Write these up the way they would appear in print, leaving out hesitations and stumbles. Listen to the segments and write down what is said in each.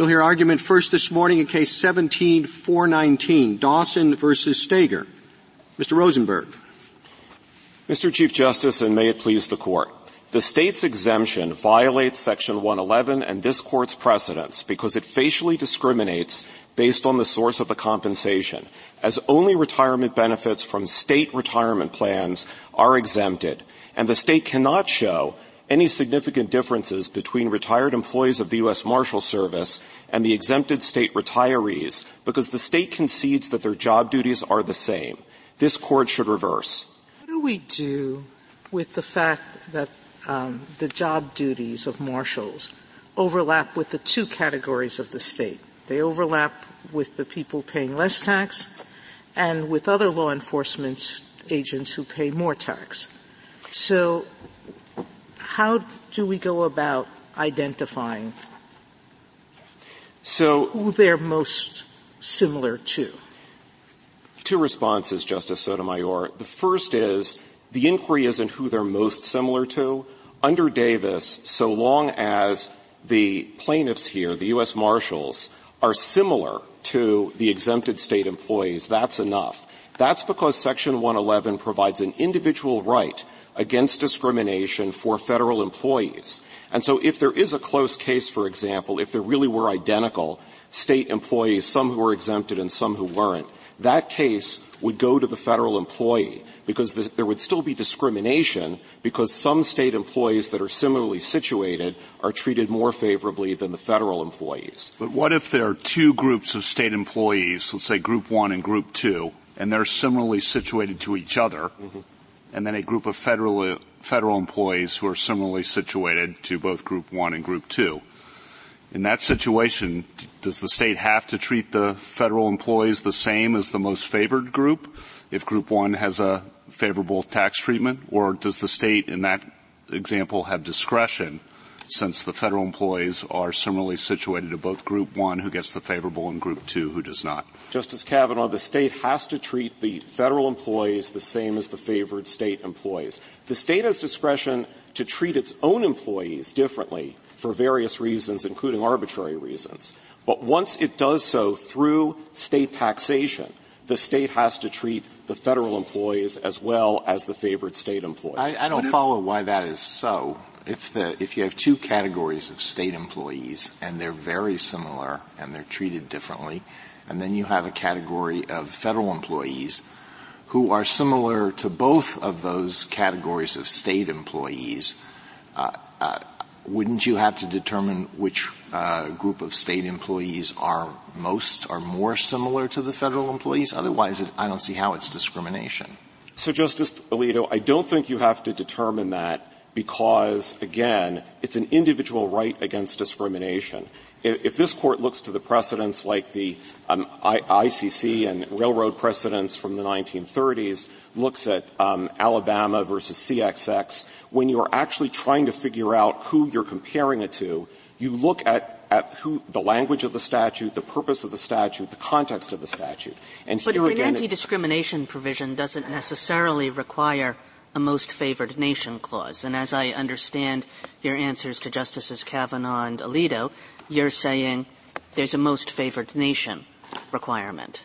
We'll hear argument first this morning in Case 17-419, Dawson versus Steager. Mr. Rosenberg. Mr. Chief Justice, and may it please the Court, the state's exemption violates Section 111 and this Court's precedents because it facially discriminates based on the source of the compensation, as only retirement benefits from state retirement plans are exempted, and the state cannot show any significant differences between retired employees of the U.S. Marshals Service and the exempted state retirees because the state concedes that their job duties are the same. This Court should reverse. What do we do with the fact that the job duties of marshals overlap with the two categories of the state? They overlap with the people paying less tax and with other law enforcement agents who pay more tax. So how do we go about identifying who they're most similar to? Two responses, Justice Sotomayor. The first is the inquiry isn't who they're most similar to. Under Davis, so long as the plaintiffs here, the U.S. Marshals, are similar to the exempted state employees, that's enough. That's because Section 111 provides an individual right against discrimination for federal employees. And so if there is a close case, for example, if there really were identical state employees, some who were exempted and some who weren't, that case would go to the federal employee because there would still be discrimination because some state employees that are similarly situated are treated more favorably than the federal employees. But what if there are two groups of state employees, let's say Group 1 and Group 2, and they're similarly situated to each other, and then a group of federal employees who are similarly situated to both Group 1 and Group 2. In that situation, does the state have to treat the federal employees the same as the most favored group if Group 1 has a favorable tax treatment? Or does the state, in that example, have discretion since the federal employees are similarly situated to both Group 1 who gets the favorable and Group 2 who does not? Justice Kavanaugh, the state has to treat the federal employees the same as the favored state employees. The state has discretion to treat its own employees differently for various reasons, including arbitrary reasons. But once it does so through state taxation, the state has to treat the federal employees as well as the favored state employees. I don't follow why that is so. If you have two categories of state employees and they're very similar and they're treated differently, and then you have a category of federal employees who are similar to both of those categories of state employees, wouldn't you have to determine which group of state employees are more similar to the federal employees? Otherwise, I don't see how it's discrimination. So, Justice Alito, I don't think you have to determine that because, again, it's an individual right against discrimination. If this Court looks to the precedents like the ICC and railroad precedents from the 1930s, looks at Alabama versus CXX, when you're actually trying to figure out who you're comparing it to, you look at who the language of the statute, the purpose of the statute, the context of the statute. And but here an anti-discrimination provision doesn't necessarily require a most favored nation clause. And as I understand your answers to Justices Kavanaugh and Alito, you're saying there's a most favored nation requirement.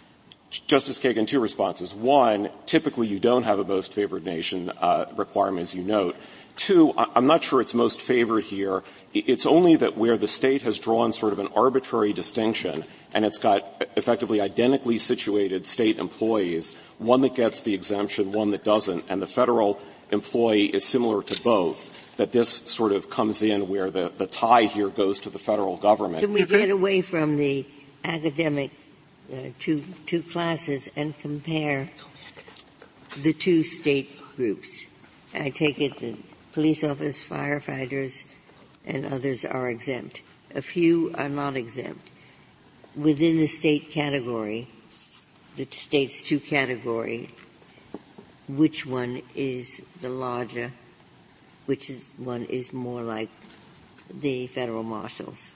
Justice Kagan, two responses. One, typically you don't have a most favored nation requirement, as you note. Two, I'm not sure it's most favored here. It's only that where the state has drawn sort of an arbitrary distinction and it's got effectively identically situated state employees, one that gets the exemption, one that doesn't, and the federal employee is similar to both, that this sort of comes in where the tie here goes to the federal government. Can we get away from the academic two classes and compare the two state groups? I take it that police officers, firefighters, and others are exempt. A few are not exempt. Within the state category, the state's two category, which one is the larger, one is more like the federal marshals?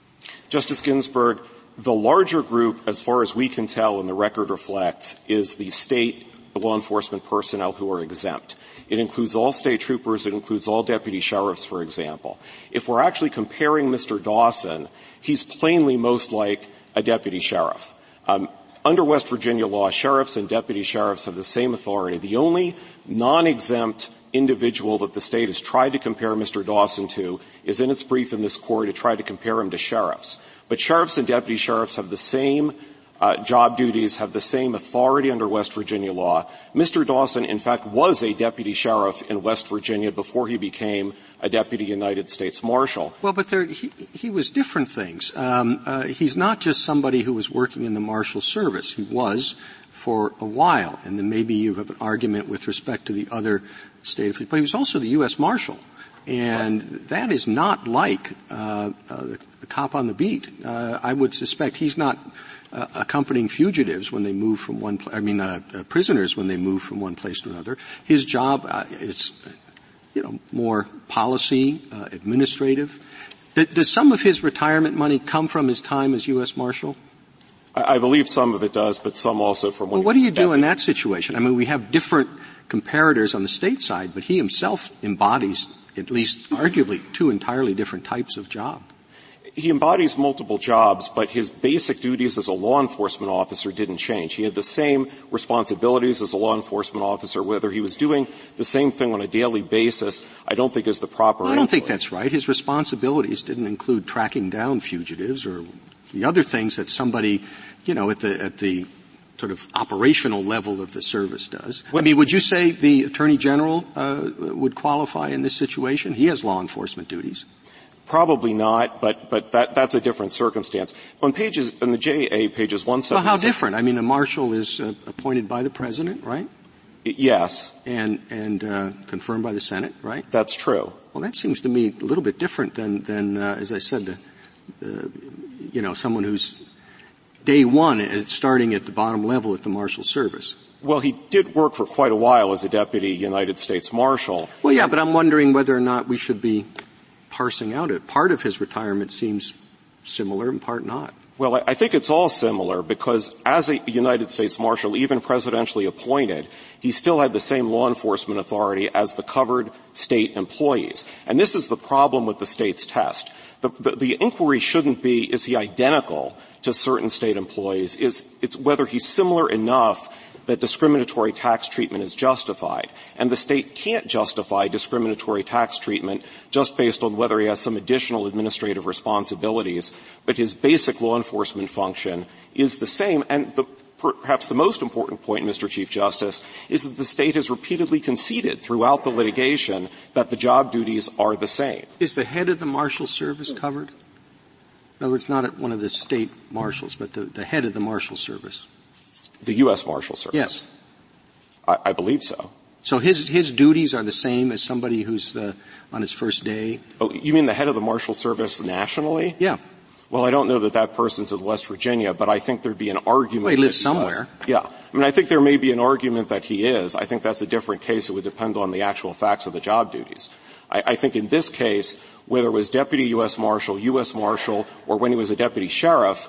Justice Ginsburg, the larger group, as far as we can tell and the record reflects, is the state law enforcement personnel who are exempt. It includes all state troopers. It includes all deputy sheriffs, for example. If we're actually comparing Mr. Dawson, he's plainly most like a deputy sheriff. Under West Virginia law, sheriffs and deputy sheriffs have the same authority. The only non-exempt individual that the state has tried to compare Mr. Dawson to is in its brief in this court to try to compare him to sheriffs. But sheriffs and deputy sheriffs have the same job duties, have the same authority under West Virginia law. Mr. Dawson, in fact, was a deputy sheriff in West Virginia before he became a deputy United States Marshal. Well, but he was different things. He's not just somebody who was working in the Marshal Service. He was for a while, and then maybe you have an argument with respect to the other state officials. But he was also the U.S. Marshal, and that is not like the cop on the beat. I would suspect he's not accompanying fugitives when they move from one place, prisoners when they move from one place to another. His job is, more policy, administrative. Does some of his retirement money come from his time as U.S. Marshal? I believe some of it does, but some also from when he was a deputy. Well, what do you do in that situation? I mean, we have different comparators on the state side, but he himself embodies, at least arguably, two entirely different types of job. He embodies multiple jobs, but his basic duties as a law enforcement officer didn't change. He had the same responsibilities as a law enforcement officer, whether he was doing the same thing on a daily basis, I don't think is the proper answer. I don't think that's right. His responsibilities didn't include tracking down fugitives or the other things that somebody, at the sort of operational level of the service does. I mean, would you say the Attorney General would qualify in this situation? He has law enforcement duties. Probably not, but that's a different circumstance. On the JA pages 176. Well, how different? I mean, a marshal is appointed by the president, right? Yes. And confirmed by the Senate, right? That's true. Well, that seems to me a little bit different than as I said, someone who's day one, starting at the bottom level at the Marshal Service. Well, he did work for quite a while as a deputy United States Marshal. Well, yeah, but I'm wondering whether or not we should be parsing out it. Part of his retirement seems similar and part not. Well, I think it's all similar because as a United States Marshal, even presidentially appointed, he still had the same law enforcement authority as the covered state employees. And this is the problem with the state's test. The inquiry shouldn't be, is he identical to certain state employees? It's whether he's similar enough that discriminatory tax treatment is justified. And the state can't justify discriminatory tax treatment just based on whether he has some additional administrative responsibilities, but his basic law enforcement function is the same. And perhaps the most important point, Mr. Chief Justice, is that the state has repeatedly conceded throughout the litigation that the job duties are the same. Is the head of the Marshal Service covered? In other words, not one of the state marshals, but the head of the Marshal Service. The U.S. Marshal Service. Yes. I believe so. So his duties are the same as somebody who's on his first day? Oh, you mean the head of the Marshal Service nationally? Yeah. Well, I don't know that person's in West Virginia, but I think there'd be an argument. Well, he lives somewhere. Yeah. I mean, I think there may be an argument that he is. I think that's a different case. It would depend on the actual facts of the job duties. I think in this case, whether it was Deputy U.S. Marshal, U.S. Marshal, or when he was a Deputy Sheriff,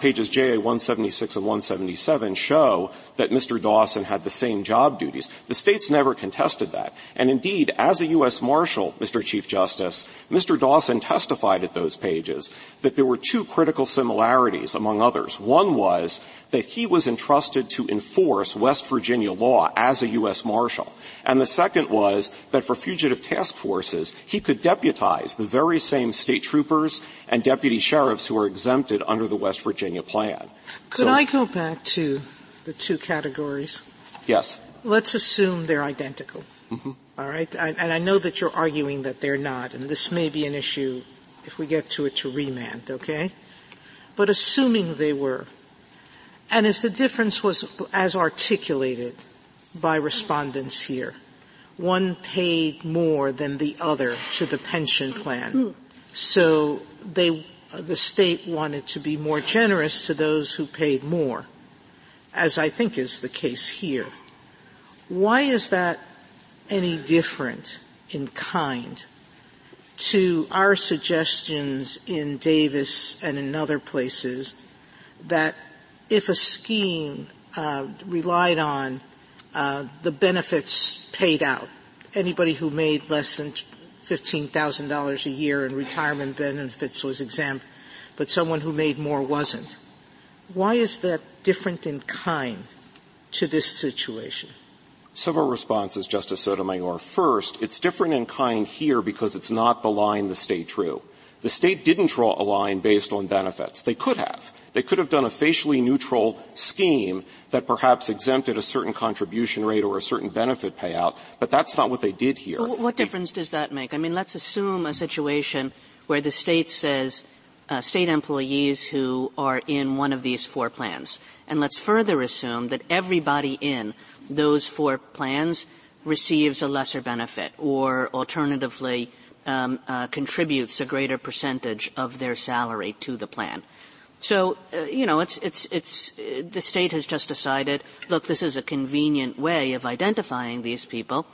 pages JA 176 and 177 show that Mr. Dawson had the same job duties. The states never contested that. And indeed, as a U.S. Marshal, Mr. Chief Justice, Mr. Dawson testified at those pages that there were two critical similarities, among others. One was that he was entrusted to enforce West Virginia law as a U.S. Marshal. And the second was that for fugitive task forces, he could deputize the very same state troopers and deputy sheriffs who are exempted under the West Virginia plan. Could I go back to the two categories? Yes. Let's assume they're identical. Mm-hmm. All right? And I know that you're arguing that they're not, and this may be an issue if we get to it to remand, okay? But assuming they were, and if the difference was as articulated by respondents here, one paid more than the other to the pension plan, so the state wanted to be more generous to those who paid more, as I think is the case here. Why is that any different in kind to our suggestions in Davis and in other places that if a scheme relied on the benefits paid out. Anybody who made less than $15,000 a year in retirement benefits was exempt, but someone who made more wasn't. Why is that different in kind to this situation? Several responses, Justice Sotomayor. First, it's different in kind here because it's not the line the state drew. The state didn't draw a line based on benefits. They could have. They could have done a facially neutral scheme that perhaps exempted a certain contribution rate or a certain benefit payout, but that's not what they did here. What difference does that make? I mean, let's assume a situation where the state says state employees who are in one of these four plans, and let's further assume that everybody in those four plans receives a lesser benefit or alternatively contributes a greater percentage of their salary to the plan. So, the state has just decided, look, this is a convenient way of identifying these people.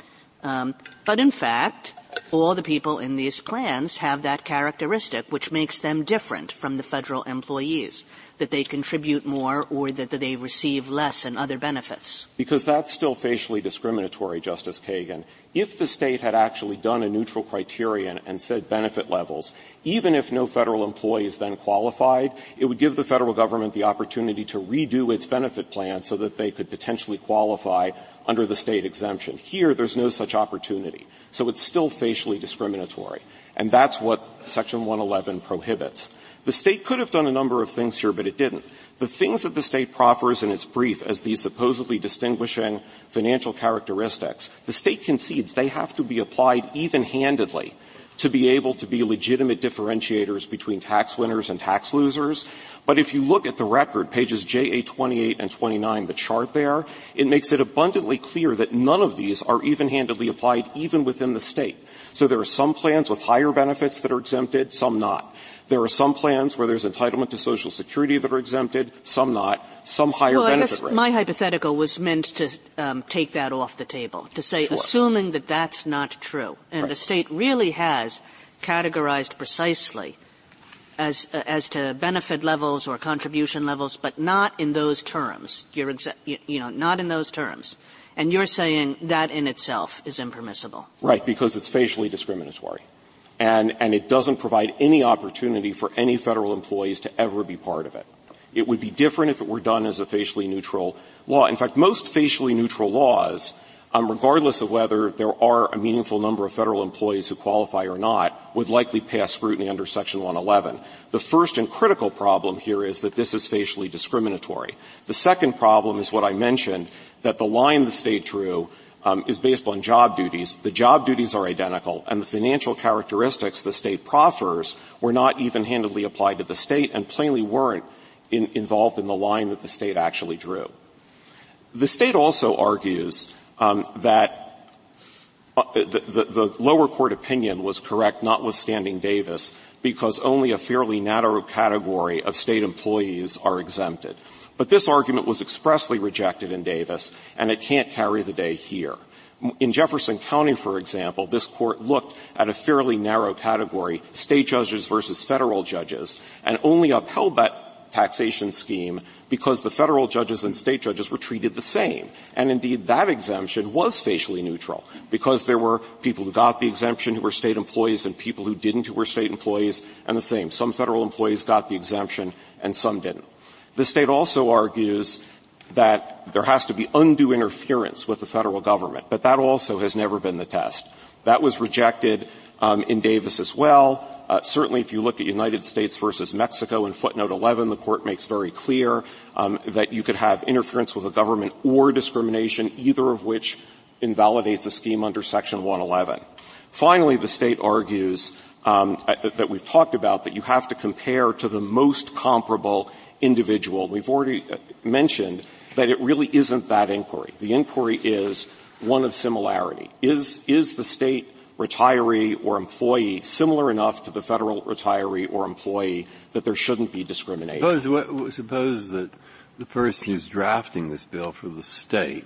But in fact, all the people in these plans have that characteristic, which makes them different from the federal employees, that they contribute more or that they receive less in other benefits. Because that's still facially discriminatory, Justice Kagan. If the state had actually done a neutral criterion and said benefit levels, even if no federal employees then qualified, it would give the federal government the opportunity to redo its benefit plan so that they could potentially qualify under the state exemption. Here, there's no such opportunity. So it's still facially discriminatory. And that's what Section 111 prohibits. The state could have done a number of things here, but it didn't. The things that the state proffers in its brief as these supposedly distinguishing financial characteristics, the state concedes they have to be applied even-handedly to be able to be legitimate differentiators between tax winners and tax losers. But if you look at the record, pages JA 28 and 29, the chart there, it makes it abundantly clear that none of these are even-handedly applied even within the state. So there are some plans with higher benefits that are exempted, some not. There are some plans where there's entitlement to Social Security that are exempted, some not, some higher benefit rates. Well, my hypothetical was meant to take that off the table, to say, sure, assuming that that's not true, and right, the state really has categorized precisely as to benefit levels or contribution levels, but not in those terms. Not in those terms. And you're saying that in itself is impermissible. Right, because it's facially discriminatory. And it doesn't provide any opportunity for any federal employees to ever be part of it. It would be different if it were done as a facially neutral law. In fact, most facially neutral laws, regardless of whether there are a meaningful number of federal employees who qualify or not, would likely pass scrutiny under Section 111. The first and critical problem here is that this is facially discriminatory. The second problem is what I mentioned, that the line the state drew is based on job duties. The job duties are identical, and the financial characteristics the state proffers were not even-handedly applied to the state and plainly weren't involved in the line that the state actually drew. The state also argues that the lower court opinion was correct, notwithstanding Davis, because only a fairly narrow category of state employees are exempted. But this argument was expressly rejected in Davis, and it can't carry the day here. In Jefferson County, for example, this court looked at a fairly narrow category, state judges versus federal judges, and only upheld that taxation scheme because the federal judges and state judges were treated the same. And indeed, that exemption was facially neutral because there were people who got the exemption who were state employees and people who didn't who were state employees, and the same. Some federal employees got the exemption and some didn't. The state also argues that there has to be undue interference with the federal government, but that also has never been the test. That was rejected in Davis as well. Certainly, if you look at United States versus Mexico in footnote 11, the court makes very clear that you could have interference with a government or discrimination, either of which invalidates a scheme under Section 111. Finally, the state argues that we've talked about, that you have to compare to the most comparable individual. We've already mentioned that it really isn't that inquiry. The inquiry is one of similarity. Is the state retiree or employee similar enough to the federal retiree or employee that there shouldn't be discrimination? Suppose that the person who's drafting this bill for the state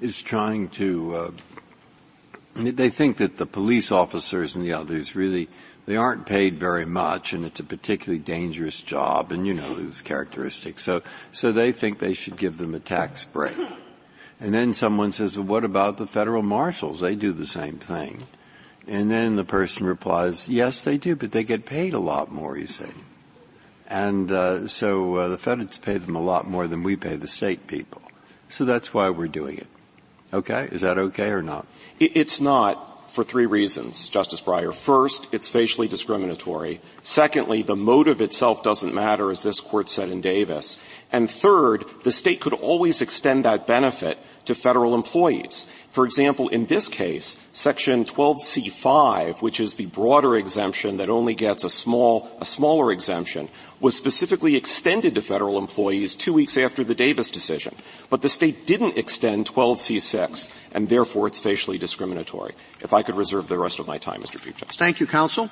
is trying to they think that the police officers and the others really they aren't paid very much, and it's a particularly dangerous job, and you know those characteristics. So they think they should give them a tax break. And then someone says, well, what about the federal marshals? They do the same thing. And then the person replies, yes, they do, but they get paid a lot more, you see. And so the feds pay them a lot more than we pay the state people. So that's why we're doing it. Okay? Is that okay or not? It's not for three reasons, Justice Breyer. First, it's facially discriminatory. Secondly, the motive itself doesn't matter, as this Court said in Davis. And third, the state could always extend that benefit to federal employees. For example, in this case, Section 12C5, which is the broader exemption that only gets a smaller exemption, was specifically extended to federal employees 2 weeks after the Davis decision. But the state didn't extend 12C6, and therefore it's facially discriminatory. If I could reserve the rest of my time, Mr. Chief Justice. Thank you, counsel.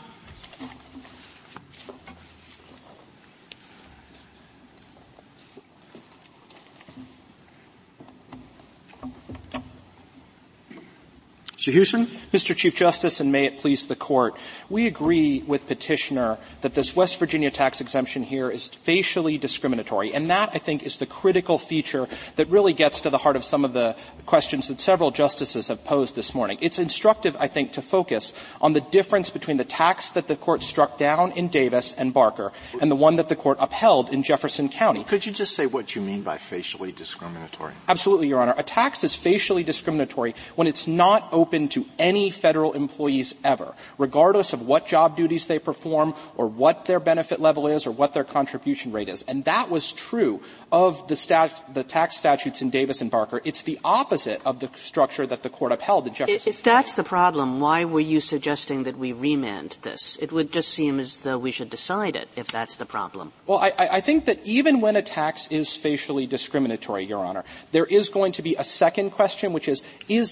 Mr. Hewson? Mr. Chief Justice, and may it please the Court, we agree with Petitioner that this West Virginia tax exemption here is facially discriminatory, and that, I think, is the critical feature that really gets to the heart of some of the questions that several justices have posed this morning. It's instructive, I think, to focus on the difference between the tax that the Court struck down in Davis and Barker and the one that the Court upheld in Jefferson County. Could you just say what you mean by facially discriminatory? Absolutely, Your Honor. A tax is facially discriminatory when it's not open to any federal employees ever, regardless of what job duties they perform or what their benefit level is or what their contribution rate is. And that was true of the tax statutes in Davis and Barker. It's the opposite of the structure that the Court upheld in Jefferson. If that's the problem, why were you suggesting that we remand this? It would just seem as though we should decide it if that's the problem. Well, I think that even when a tax is facially discriminatory, Your Honor, there is going to be a second question, which is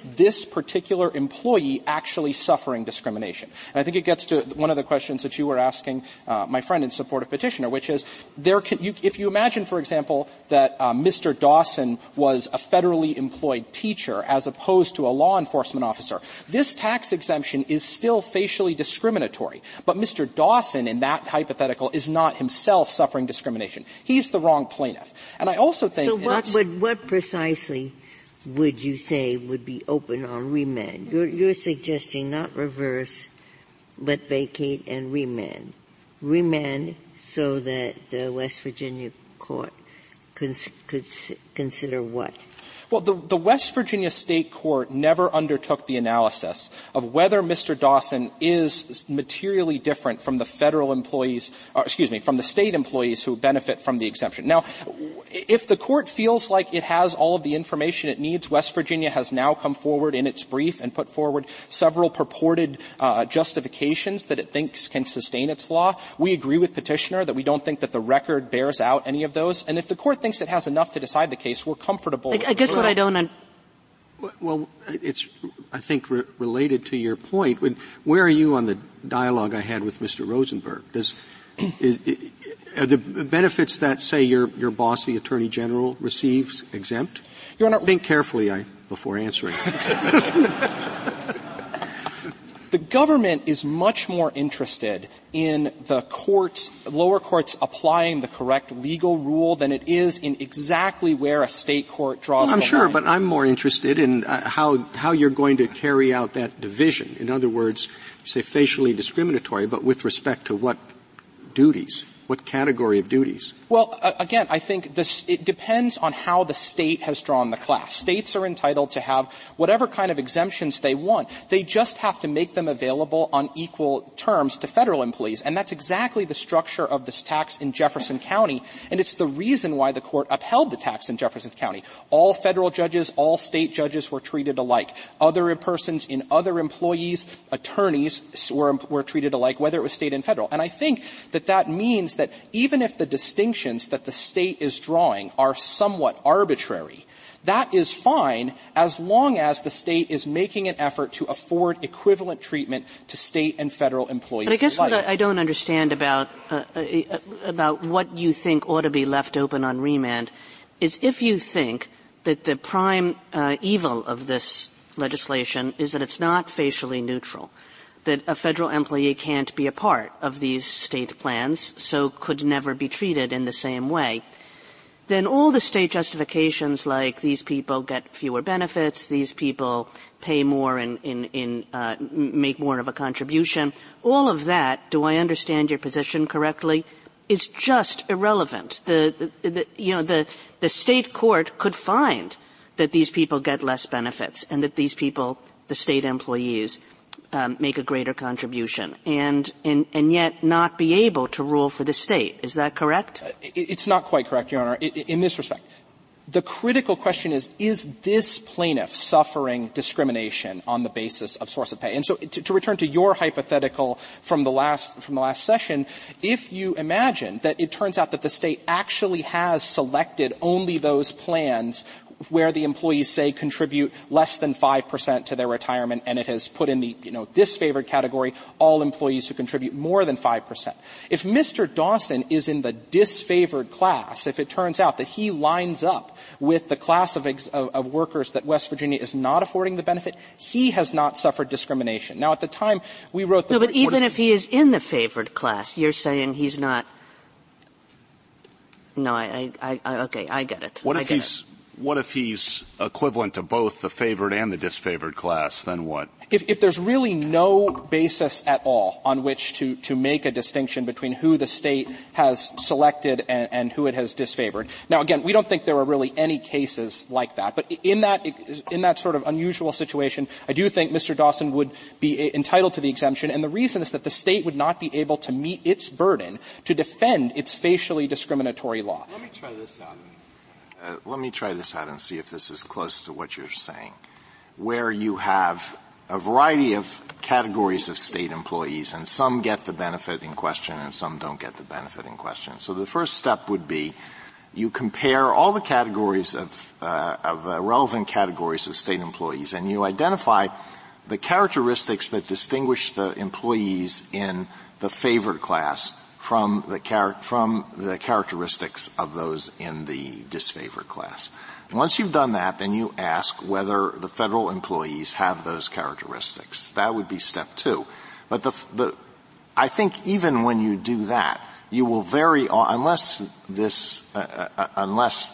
this particular employee actually suffering discrimination? And I think it gets to one of the questions that you were asking my friend in support of Petitioner, which is if you imagine, for example, that Mr. Dawson was a federally employed teacher as opposed to a law enforcement officer, this tax exemption is still facially discriminatory. But Mr. Dawson, in that hypothetical, is not himself suffering discrimination. He's the wrong plaintiff. And I also think what precisely would you say would be open on remand? You're suggesting not reverse, but vacate and remand. Remand so that the West Virginia court could consider what? Well, the West Virginia State Court never undertook the analysis of whether Mr. Dawson is materially different from the federal employees, from the state employees who benefit from the exemption. Now, if the court feels like it has all of the information it needs, West Virginia has now come forward in its brief and put forward several purported justifications that it thinks can sustain its law. We agree with Petitioner that we don't think that the record bears out any of those. And if the court thinks it has enough to decide the case, we're comfortable. But I don't it's, I think, related to your point. Where are you on the dialogue I had with Mr. Rosenberg? Are the benefits that, say, your boss, the Attorney General, receives exempt? Your Honor, think carefully before answering. The government is much more interested in the lower courts applying the correct legal rule than it is in exactly where a state court draws the line. I'm sure, but I'm more interested in how you're going to carry out that division. In other words, you say facially discriminatory, but with respect to what duties? What category of duties? Well, again, I think it depends on how the state has drawn the class. States are entitled to have whatever kind of exemptions they want. They just have to make them available on equal terms to federal employees. And that's exactly the structure of this tax in Jefferson County. And it's the reason why the court upheld the tax in Jefferson County. All federal judges, all state judges were treated alike. Other persons in other employees, attorneys, were treated alike, whether it was state and federal. And I think that means that even if the distinctions that the state is drawing are somewhat arbitrary, that is fine as long as the state is making an effort to afford equivalent treatment to state and federal employees. But I guess what I don't understand about what you think ought to be left open on remand is if you think that the prime evil of this legislation is that it's not facially neutral, that a federal employee can't be a part of these state plans, so could never be treated in the same way. then all the state justifications like these people get fewer benefits, these people pay more and make more of a contribution, all of that, do I understand your position correctly, is just irrelevant. The state court could find that these people get less benefits and that these people, the state employees, make a greater contribution and yet not be able to rule for the state. Is that correct? It's not quite correct, Your Honor, in this respect. The critical question is this plaintiff suffering discrimination on the basis of source of pay? And so to return to your hypothetical from the last session, if you imagine that it turns out that the state actually has selected only those plans where the employees say contribute less than 5% to their retirement, and it has put in the, disfavored category all employees who contribute more than 5%. If Mr. Dawson is in the disfavored class, if it turns out that he lines up with the class of workers that West Virginia is not affording the benefit, he has not suffered discrimination. Now, at the time we wrote the... No, but even if he is in the favored class, you're saying he's not... No, okay, I get it. What if he's equivalent to both the favored and the disfavored class? Then what? If there's really no basis at all on which to make a distinction between who the state has selected and who it has disfavored. Now, again, we don't think there are really any cases like that. But in that sort of unusual situation, I do think Mr. Dawson would be entitled to the exemption. And the reason is that the state would not be able to meet its burden to defend its facially discriminatory law. Let me try this out. And see if this is close to what you're saying, where you have a variety of categories of state employees, and some get the benefit in question and some don't get the benefit in question. So the first step would be you compare all the categories of relevant categories of state employees, and you identify the characteristics that distinguish the employees in the favored class from the characteristics of those in the disfavored class. And once you've done that, then you ask whether the federal employees have those characteristics. That would be step two. But I think even when you do that, you will vary unless the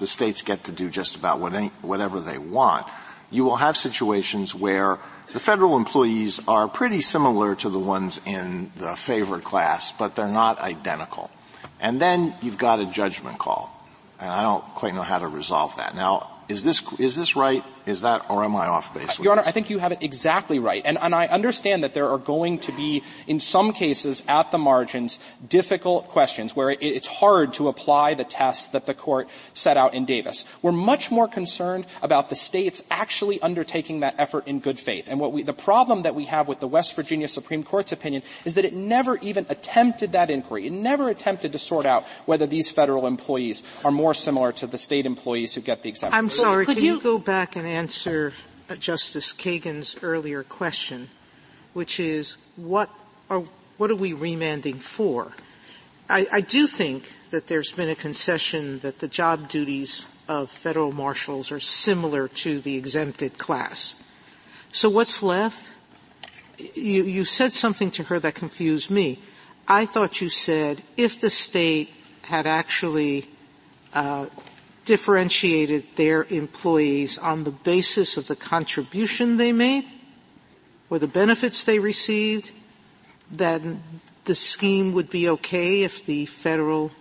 states get to do just about whatever they want. You will have situations where the federal employees are pretty similar to the ones in the favored class, but they're not identical. And then you've got a judgment call. And I don't quite know how to resolve that. Now, is this right? Is that, or am I off base? Your Honor, I think you have it exactly right. And I understand that there are going to be, in some cases, at the margins, difficult questions where it's hard to apply the test that the court set out in Davis. We're much more concerned about the states actually undertaking that effort in good faith. And the problem that we have with the West Virginia Supreme Court's opinion is that it never even attempted that inquiry. It never attempted to sort out whether these federal employees are more similar to the state employees who get the exemption. I'm sorry, could you go back and answer Justice Kagan's earlier question, which is, what are we remanding for? I do think that there's been a concession that the job duties of federal marshals are similar to the exempted class. So what's left? You said something to her that confused me. I thought you said if the state had actually differentiated their employees on the basis of the contribution they made or the benefits they received, then the scheme would be okay if the federal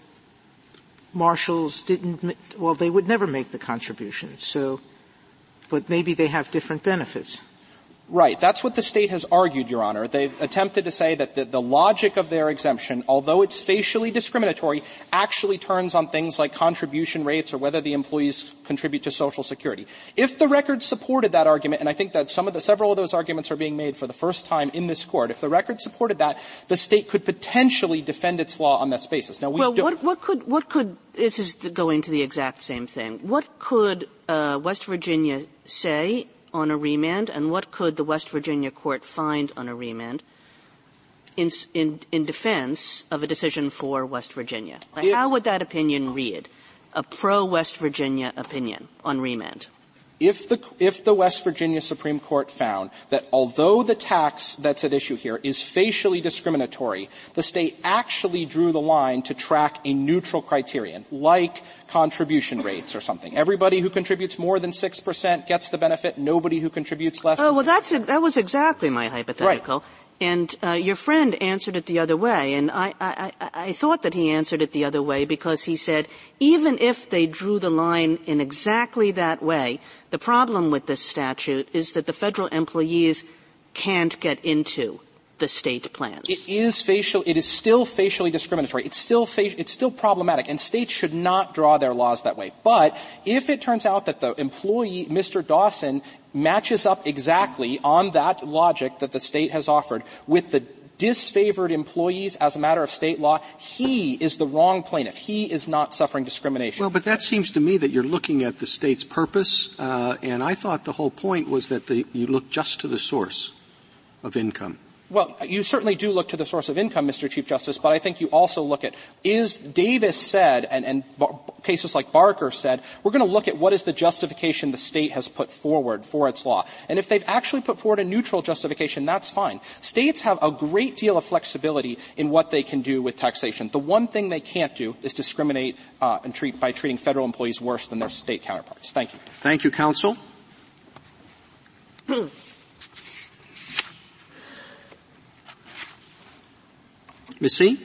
marshals they would never make the contribution. So, but maybe they have different benefits. Right. That's what the state has argued, Your Honor. They've attempted to say that the logic of their exemption, although it's facially discriminatory, actually turns on things like contribution rates or whether the employees contribute to Social Security. If the record supported that argument, and I think that several of those arguments are being made for the first time in this court, if the record supported that, the state could potentially defend its law on this basis. Now, what could this is going to the exact same thing. What could West Virginia say on a remand, and what could the West Virginia court find on a remand in defense of a decision for West Virginia? How would that opinion read? A pro-West Virginia opinion on remand? If the West Virginia Supreme Court found that although the tax that's at issue here is facially discriminatory, the state actually drew the line to track a neutral criterion, like contribution rates or something. Everybody who contributes more than 6% gets the benefit. Nobody who contributes less. Oh, well, that was exactly my hypothetical. Right. And your friend answered it the other way, and I thought that he answered it the other way because he said even if they drew the line in exactly that way, the problem with this statute is that the federal employees can't get into the state plans. It is still facially discriminatory. It's still problematic, and states should not draw their laws that way. But if it turns out that the employee, Mr. Dawson, matches up exactly on that logic that the state has offered with the disfavored employees as a matter of state law, he is the wrong plaintiff. He is not suffering discrimination. Well, but that seems to me that you're looking at the state's purpose, and I thought the whole point was that you look just to the source of income. Well, you certainly do look to the source of income, Mr. Chief Justice, but I think you also look at, is Davis said, and cases like Barker said, we're going to look at what is the justification the state has put forward for its law. And if they've actually put forward a neutral justification, that's fine. States have a great deal of flexibility in what they can do with taxation. The one thing they can't do is discriminate by treating federal employees worse than their state counterparts. Thank you. Thank you, counsel. Ms. C.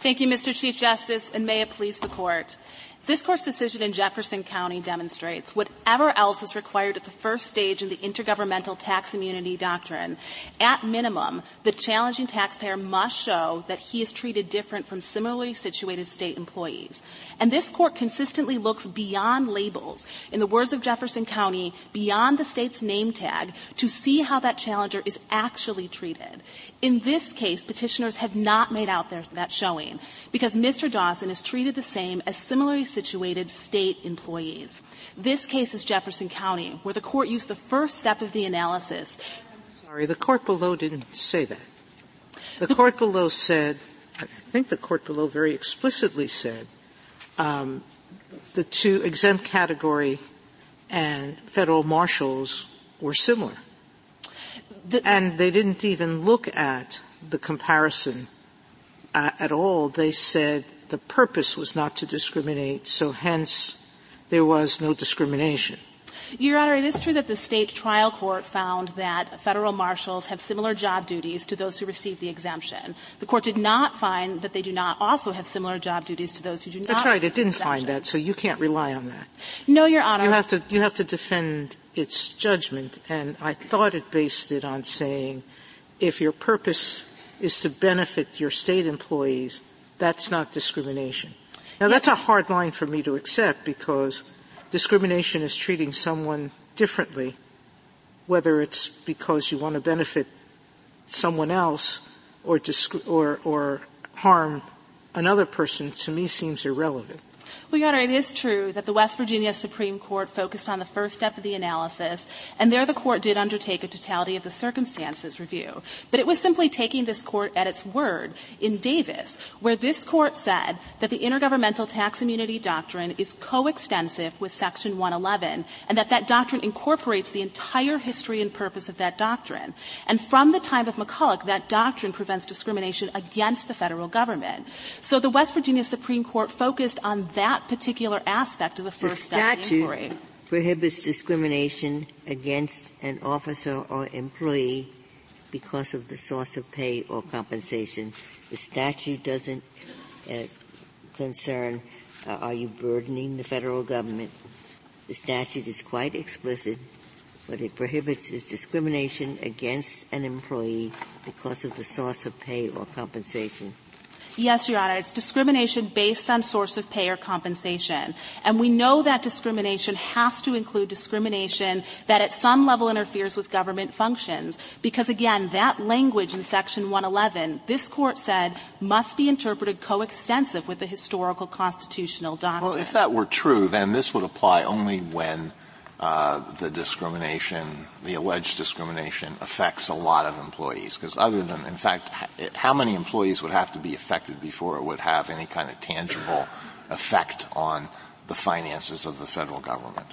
Thank you, Mr. Chief Justice, and may it please the Court. This Court's decision in Jefferson County demonstrates whatever else is required at the first stage in the intergovernmental tax immunity doctrine, at minimum, the challenging taxpayer must show that he is treated different from similarly situated state employees. And this Court consistently looks beyond labels, in the words of Jefferson County, beyond the state's name tag, to see how that challenger is actually treated. In this case, petitioners have not made out that showing, because Mr. Dawson is treated the same as similarly situated state employees. This case is Jefferson County, where the Court used the first step of the analysis. I'm sorry, the Court below didn't say that. The Court below said, I think the Court below very explicitly said, the two exempt category and federal marshals were similar. And they didn't even look at the comparison at all. They said the purpose was not to discriminate, so hence there was no discrimination. Your Honor, it is true that the state trial court found that federal marshals have similar job duties to those who receive the exemption. The Court did not find that they do not also have similar job duties to those who do not. That's right. It didn't find that, so you can't rely on that. No, Your Honor. You have to defend its judgment, and I thought it based it on saying if your purpose is to benefit your state employees, that's not discrimination. Now, yes, that's a hard line for me to accept because discrimination is treating someone differently, whether it's because you want to benefit someone else or harm another person, to me seems irrelevant. Well, Your Honor, it is true that the West Virginia Supreme Court focused on the first step of the analysis, and there the Court did undertake a totality of the circumstances review. But it was simply taking this Court at its word in Davis, where this Court said that the intergovernmental tax immunity doctrine is coextensive with Section 111, and that doctrine incorporates the entire history and purpose of that doctrine. And from the time of McCulloch, that doctrine prevents discrimination against the federal government. So the West Virginia Supreme Court focused on that particular aspect of the first step of the inquiry. The statute prohibits discrimination against an officer or employee because of the source of pay or compensation. The statute doesn't concern are you burdening the federal government. The statute is quite explicit. What it prohibits is discrimination against an employee because of the source of pay or compensation. Yes, Your Honor. It's discrimination based on source of pay or compensation. And we know that discrimination has to include discrimination that at some level interferes with government functions. Because, again, that language in Section 111, this Court said, must be interpreted coextensive with the historical constitutional doctrine. Well, if that were true, then this would apply only when the alleged discrimination affects a lot of employees. Because other than, in fact, how many employees would have to be affected before it would have any kind of tangible effect on the finances of the federal government?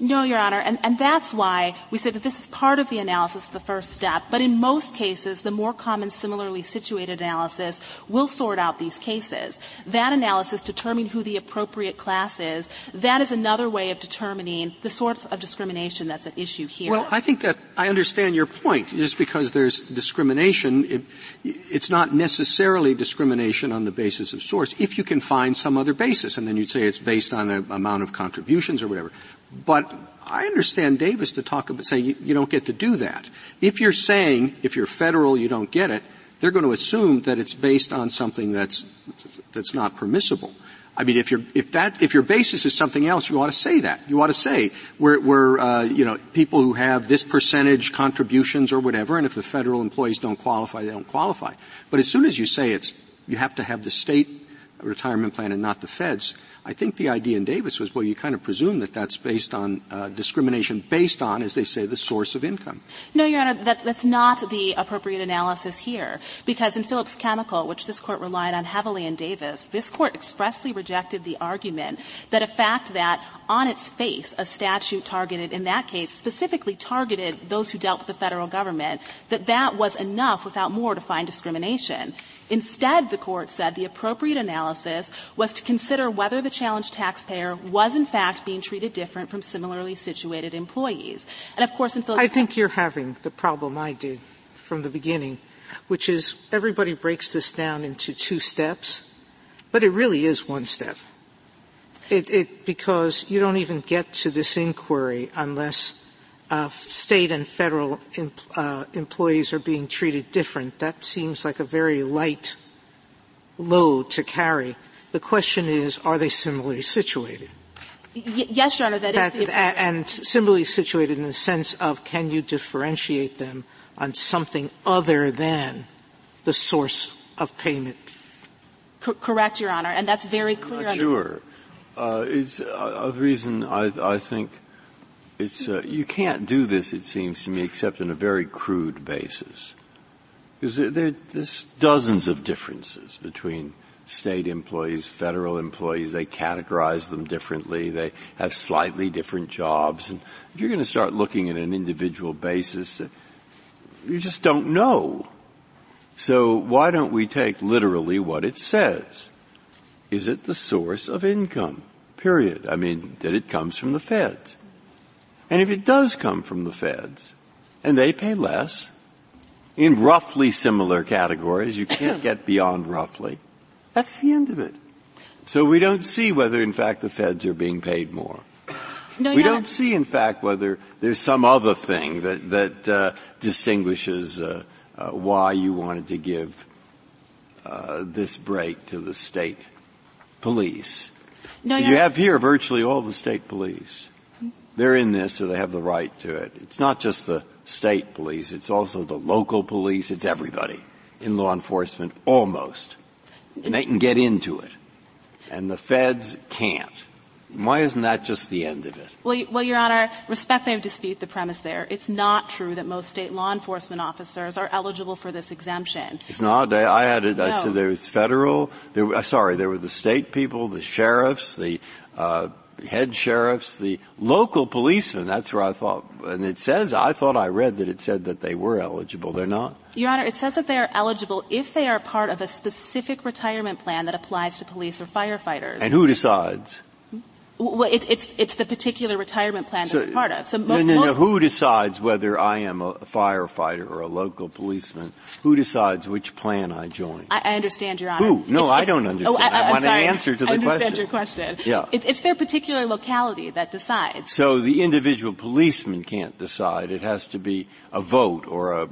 No, Your Honor, and that's why we said that this is part of the analysis, the first step. But in most cases, the more common similarly situated analysis will sort out these cases. That analysis determining who the appropriate class is, that is another way of determining the sorts of discrimination that's at issue here. Well, I think that I understand your point. Just because there's discrimination, it's not necessarily discrimination on the basis of source, if you can find some other basis. And then you'd say it's based on the amount of contributions or whatever. But I understand Davis to talk about saying you don't get to do that. If you're saying, if you're federal, you don't get it, they're going to assume that it's based on something that's not permissible. I mean, if your basis is something else, you ought to say that. You ought to say we're people who have this percentage contributions or whatever, and if the federal employees don't qualify, they don't qualify. But as soon as you say you have to have the state retirement plan and not the feds, I think the idea in Davis was, well, you kind of presume that that's based on discrimination based on, as they say, the source of income. No, Your Honor, that's not the appropriate analysis here, because in Phillips Chemical, which this Court relied on heavily in Davis, this Court expressly rejected the argument that a fact that on its face a statute targeted, in that case, specifically targeted those who dealt with the federal government, that was enough without more to find discrimination. Instead, the Court said the appropriate analysis was to consider whether the challenged taxpayer was in fact being treated different from similarly situated employees. And of course, in Phillips, I think you're having the problem I did from the beginning, which is everybody breaks this down into two steps, but it really is one step. It because you don't even get to this inquiry unless state and federal employees are being treated different. That seems like a very light load to carry. The question is, are they similarly situated? Yes, Your Honor, that is. And similarly situated in the sense of, can you differentiate them on something other than the source of payment? Correct, Your Honor, and that's very clear. I'm not sure. It's a reason I think it's you can't do this, it seems to me, except on a very crude basis, because there's dozens of differences between state employees, federal employees. They categorize them differently. They have slightly different jobs. And if you're going to start looking at an individual basis, you just don't know. So why don't we take literally what it says? Is it the source of income? Period. I mean, that it comes from the feds. And if it does come from the feds, and they pay less, in roughly similar categories, you can't get beyond roughly, that's the end of it. So we don't see whether, in fact, the feds are being paid more. No, we don't see, in fact, whether there's some other thing that distinguishes why you wanted to give this break to the state police. No, you have here virtually all the state police. They're in this, so they have the right to it. It's not just the state police. It's also the local police. It's everybody in law enforcement, almost. And they can get into it. And the feds can't. Why isn't that just the end of it? Well, Your Honor, respectfully, I dispute the premise there. It's not true that most state law enforcement officers are eligible for this exemption. It's not. I said there was federal. There were the state people, the sheriffs, the head sheriffs, the local policemen. That's where I thought, and I read that it said that they were eligible. They're not. Your Honor, it says that they are eligible if they are part of a specific retirement plan that applies to police or firefighters. And who decides? Well, it's the particular retirement plan that they're part of. So who decides whether I am a firefighter or a local policeman? Who decides which plan I join? I understand, Your Honor. Who? No, I don't understand. I want an answer to the question. I understand your question. Yeah. It's their particular locality that decides. So the individual policeman can't decide. It has to be a vote or a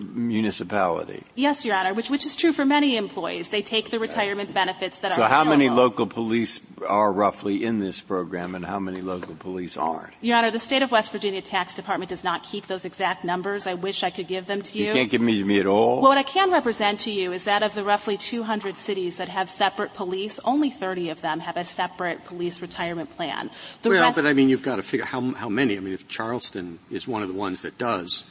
municipality. Yes, Your Honor, which is true for many employees. They take the retirement benefits that are available. So how many local police are roughly in this program, and how many local police aren't? Your Honor, the State of West Virginia Tax Department does not keep those exact numbers. I wish I could give them to you. You can't give them to me at all? Well, what I can represent to you is that of the roughly 200 cities that have separate police, only 30 of them have a separate police retirement plan. But I mean, you've got to figure how many. I mean, if Charleston is one of the ones that does,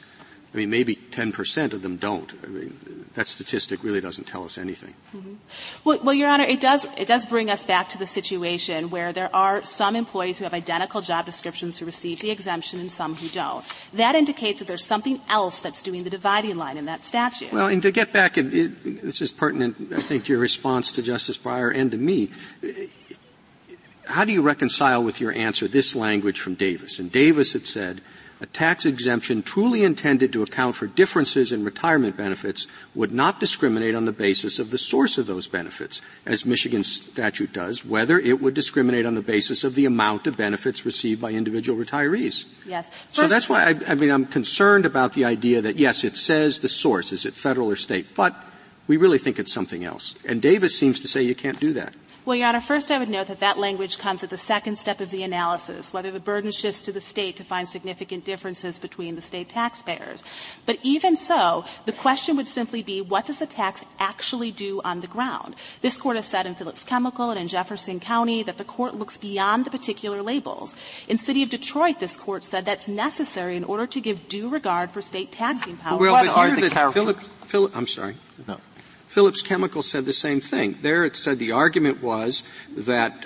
I mean, maybe 10% of them don't. I mean, that statistic really doesn't tell us anything. Mm-hmm. Well, Your Honor, it does bring us back to the situation where there are some employees who have identical job descriptions who receive the exemption and some who don't. That indicates that there's something else that's doing the dividing line in that statute. Well, and to get back, this is pertinent, I think, to your response to Justice Breyer and to me. How do you reconcile with your answer this language from Davis? In Davis it said, a tax exemption truly intended to account for differences in retirement benefits would not discriminate on the basis of the source of those benefits, as Michigan's statute does, whether it would discriminate on the basis of the amount of benefits received by individual retirees. Yes. So that's why I'm concerned about the idea that, yes, it says the source, is it federal or state, but we really think it's something else. And Davis seems to say you can't do that. Well, Your Honor, first I would note that language comes at the second step of the analysis, whether the burden shifts to the state to find significant differences between the state taxpayers. But even so, the question would simply be, what does the tax actually do on the ground? This Court has said in Phillips Chemical and in Jefferson County that the Court looks beyond the particular labels. In City of Detroit, this Court said that's necessary in order to give due regard for state taxing power. Well, but are the I'm sorry. No. Phillips Chemical said the same thing. There it said the argument was that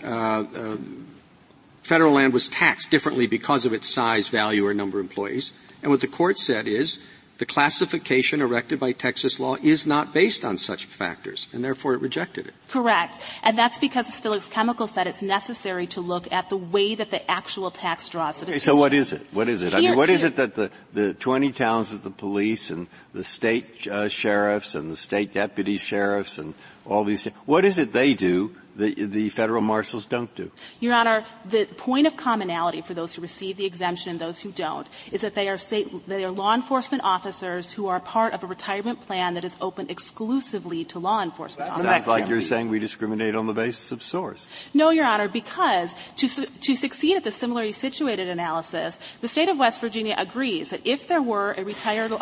federal land was taxed differently because of its size, value, or number of employees. And what the Court said is the classification erected by Texas law is not based on such factors, and therefore it rejected it. Correct. And that's because, as Phillips Chemical said, it's necessary to look at the way that the actual tax draws. Okay, so what is it? What is it? Is it that the 20 towns with the police and the state sheriffs and the state deputy sheriffs and all these – what is it they do the federal marshals don't do? Your Honor, the point of commonality for those who receive the exemption and those who don't is that they are law enforcement officers who are part of a retirement plan that is open exclusively to law enforcement officers. Sounds like you're saying we discriminate on the basis of source. No, Your Honor, because to succeed at the similarly situated analysis, the state of West Virginia agrees that if there were a retired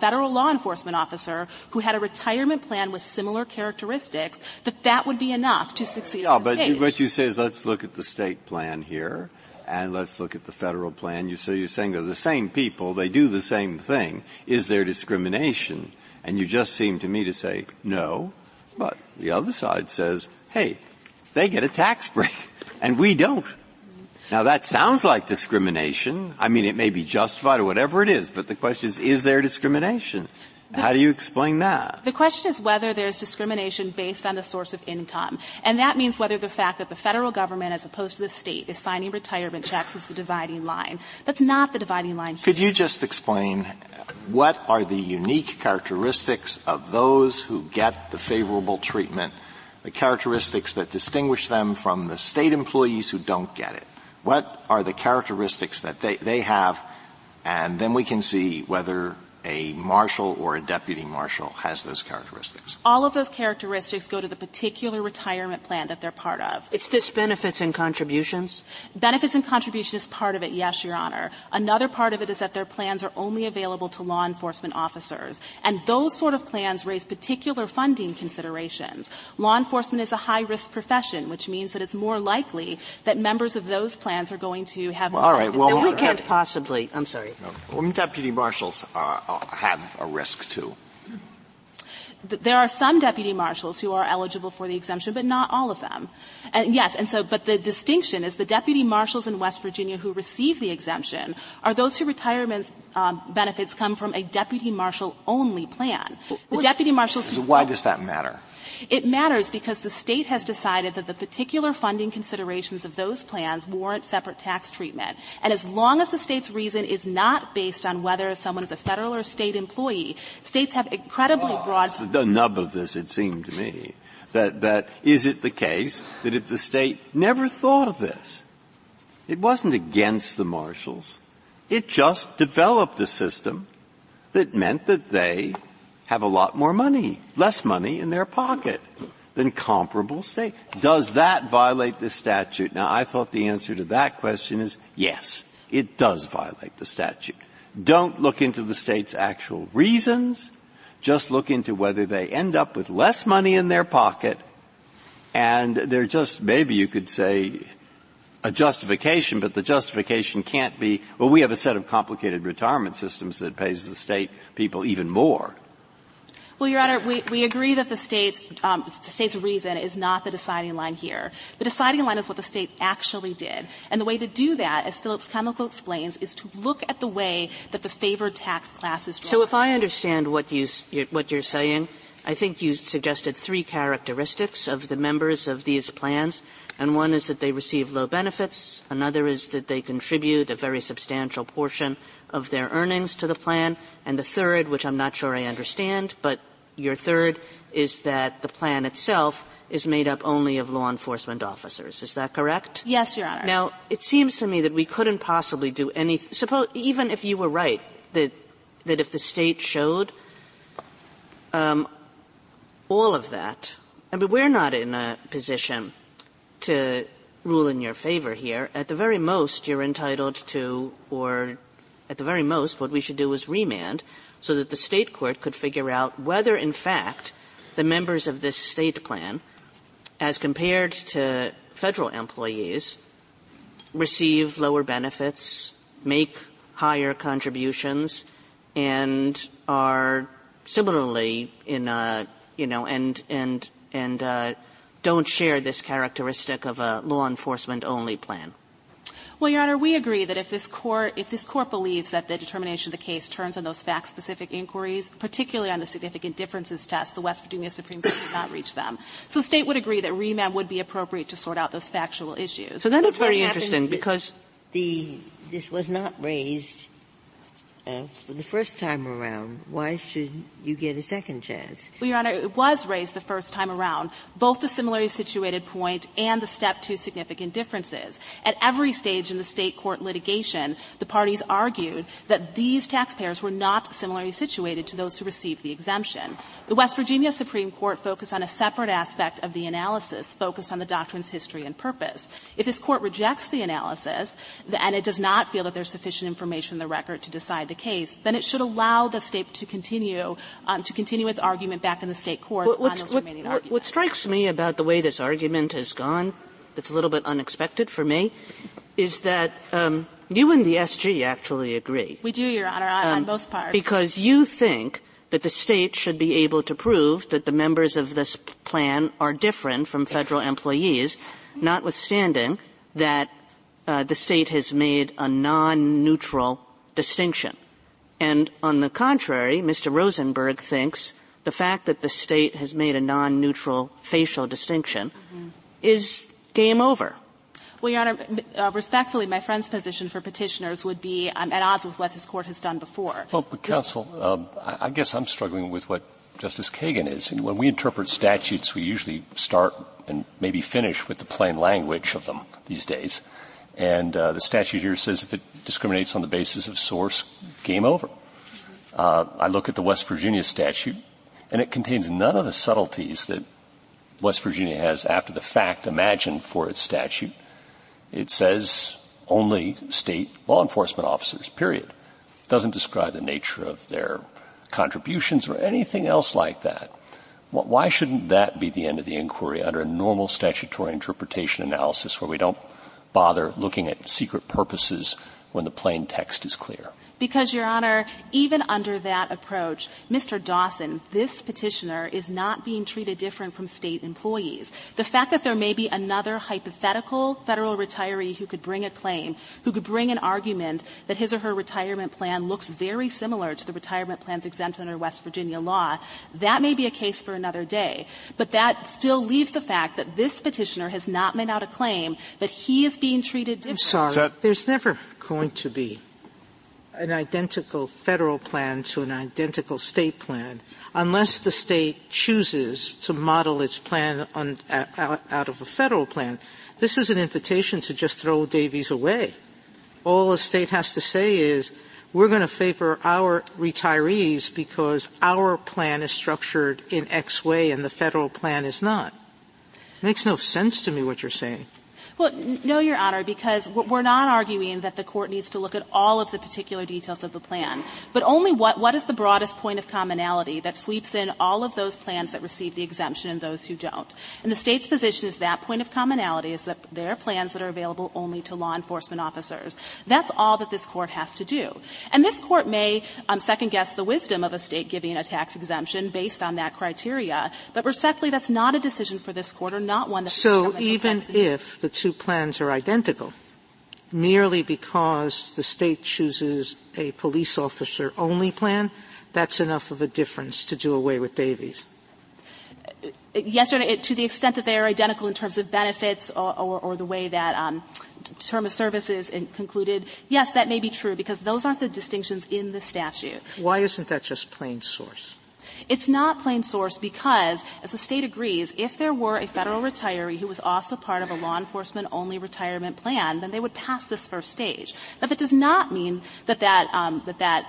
federal law enforcement officer who had a retirement plan with similar characteristics, that would be enough to succeed. Yeah, but what you say is let's look at the state plan here, and let's look at the federal plan. So you're saying they're the same people, they do the same thing. Is there discrimination? And you just seem to me to say no, but the other side says, hey, they get a tax break, and we don't. Now that sounds like discrimination. I mean, it may be justified or whatever it is, but the question is there discrimination? How do you explain that? The question is whether there's discrimination based on the source of income. And that means whether the fact that the federal government, as opposed to the state, is signing retirement checks is the dividing line. That's not the dividing line here. Could you just explain what are the unique characteristics of those who get the favorable treatment, the characteristics that distinguish them from the state employees who don't get it? What are the characteristics that they have? And then we can see whether a marshal or a deputy marshal has those characteristics. All of those characteristics go to the particular retirement plan that they're part of. It's this benefits and contributions? Benefits and contributions is part of it, yes, Your Honor. Another part of it is that their plans are only available to law enforcement officers. And those sort of plans raise particular funding considerations. Law enforcement is a high-risk profession, which means that it's more likely that members of those plans are going to have... Well, all right. Well, we can't possibly... I'm sorry. No. Well, deputy marshals have a risk too. There are some deputy marshals who are eligible for the exemption, but not all of them. And yes, and so, but the distinction is the deputy marshals in West Virginia who receive the exemption are those whose retirement benefits come from a deputy marshal only plan. The deputy marshals. So why does that matter? It matters because the state has decided that the particular funding considerations of those plans warrant separate tax treatment. And as long as the state's reason is not based on whether someone is a federal or state employee, states have incredibly broad... That's the nub of this, it seemed to me, that is it the case that if the state never thought of this, it wasn't against the marshals, it just developed a system that meant that they have a lot more money, less money in their pocket than comparable state. Does that violate the statute? Now, I thought the answer to that question is yes, it does violate the statute. Don't look into the state's actual reasons. Just look into whether they end up with less money in their pocket. And they're just, maybe you could say, a justification, but the justification can't be, well, we have a set of complicated retirement systems that pays the state people even more. Well, Your Honor, we agree that the state's reason is not the deciding line here. The deciding line is what the state actually did. And the way to do that, as Phillips Chemical explains, is to look at the way that the favored tax class is drawn. So if I understand what you're saying, I think you suggested three characteristics of the members of these plans, and one is that they receive low benefits, another is that they contribute a very substantial portion of their earnings to the plan, and the third, which I'm not sure I understand, but your third is that the plan itself is made up only of law enforcement officers. Is that correct? Yes, Your Honor. Now, it seems to me that we couldn't possibly do any – suppose even if you were right, that if the state showed all of that. I mean, we're not in a position to rule in your favor here. At the very most, you're entitled to, or at the very most, what we should do is remand so that the state court could figure out whether, in fact, the members of this state plan, as compared to federal employees, receive lower benefits, make higher contributions, and are similarly in a don't share this characteristic of a law enforcement only plan. Well, Your Honor, we agree that if this court believes that the determination of the case turns on those fact-specific inquiries, particularly on the significant differences test, the West Virginia Supreme Court did not reach them. So the state would agree that remand would be appropriate to sort out those factual issues. So that is very interesting because this was not raised for the first time around. Why should you get a second chance? Well, Your Honor, it was raised the first time around, both the similarly situated point and the step two significant differences. At every stage in the state court litigation, the parties argued that these taxpayers were not similarly situated to those who received the exemption. The West Virginia Supreme Court focused on a separate aspect of the analysis, focused on the doctrine's history and purpose. If this court rejects the analysis and it does not feel that there's sufficient information in the record to decide the case, then it should allow the state to continue its argument back in the state courts remaining arguments. What strikes me about the way this argument has gone, that's a little bit unexpected for me, is that you and the SG actually agree. We do, Your Honor, on both parts. Because you think that the state should be able to prove that the members of this plan are different from federal employees, notwithstanding that the state has made a non-neutral distinction. And on the contrary, Mr. Rosenberg thinks the fact that the state has made a non-neutral facial distinction is game over. Well, Your Honor, respectfully, my friend's position for petitioners would be at odds with what this court has done before. Well, but counsel, I guess I'm struggling with what Justice Kagan is. And when we interpret statutes, we usually start and maybe finish with the plain language of them these days. And the statute here says if it discriminates on the basis of source, game over. I look at the West Virginia statute, and it contains none of the subtleties that West Virginia has after the fact imagined for its statute. It says only state law enforcement officers, period. It doesn't describe the nature of their contributions or anything else like that. Why shouldn't that be the end of the inquiry under a normal statutory interpretation analysis where we don't bother looking at secret purposes when the plain text is clear? Because, Your Honor, even under that approach, Mr. Dawson, this petitioner, is not being treated different from state employees. The fact that there may be another hypothetical federal retiree who could bring a claim, who could bring an argument that his or her retirement plan looks very similar to the retirement plans exempt under West Virginia law, that may be a case for another day. But that still leaves the fact that this petitioner has not made out a claim that he is being treated different. I'm sorry. There's never going to be an identical federal plan to an identical state plan, unless the state chooses to model its plan out of a federal plan. This is an invitation to just throw Davies away. All the state has to say is, we're going to favor our retirees because our plan is structured in X way and the federal plan is not. It makes no sense to me what you're saying. Well, no, Your Honor, because we're not arguing that the court needs to look at all of the particular details of the plan, but only what is the broadest point of commonality that sweeps in all of those plans that receive the exemption and those who don't. And the state's position is that point of commonality is that there are plans that are available only to law enforcement officers. That's all that this court has to do. And this court may second-guess the wisdom of a state giving a tax exemption based on that criteria, but respectfully, that's not a decision for this court or not one that... So even if the two plans are identical, merely because the state chooses a police officer-only plan, that's enough of a difference to do away with Davies? Yes, Your Honor, to the extent that they are identical in terms of benefits or the way that term of service is concluded, yes, that may be true, because those aren't the distinctions in the statute. Why isn't that just plain source? It's not plain source because, as the state agrees, if there were a federal retiree who was also part of a law enforcement-only retirement plan, then they would pass this first stage. Now, that does not mean that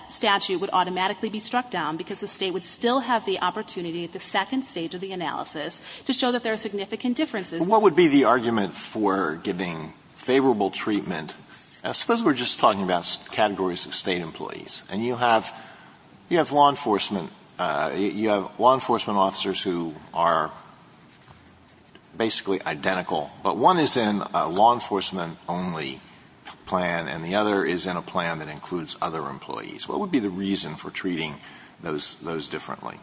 statute would automatically be struck down, because the state would still have the opportunity at the second stage of the analysis to show that there are significant differences. Well, what would be the argument for giving favorable treatment? Now, suppose we're just talking about categories of state employees, and you have law enforcement. You have law enforcement officers who are basically identical, but one is in a law enforcement-only plan and the other is in a plan that includes other employees. What would be the reason for treating those differently?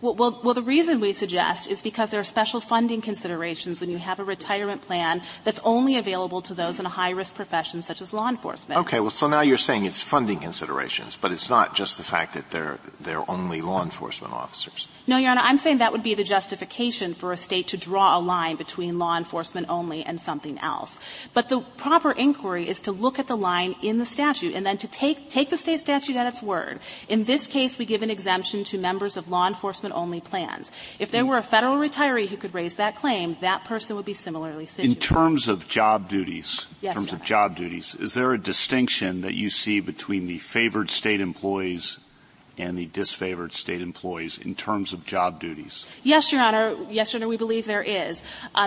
Well, the reason we suggest is because there are special funding considerations when you have a retirement plan that's only available to those in a high-risk profession such as law enforcement. Okay, well, so now you're saying it's funding considerations, but it's not just the fact that they're only law enforcement officers. No, Your Honor, I'm saying that would be the justification for a state to draw a line between law enforcement only and something else. But the proper inquiry is to look at the line in the statute and then to take the state statute at its word. In this case, we give an exemption to members of law enforcement only plans. If there were a federal retiree who could raise that claim, that person would be similarly situated. In terms of job duties, is there a distinction that you see between the favored state employees and the disfavored state employees in terms of job duties? Yes, Your Honor, we believe there is.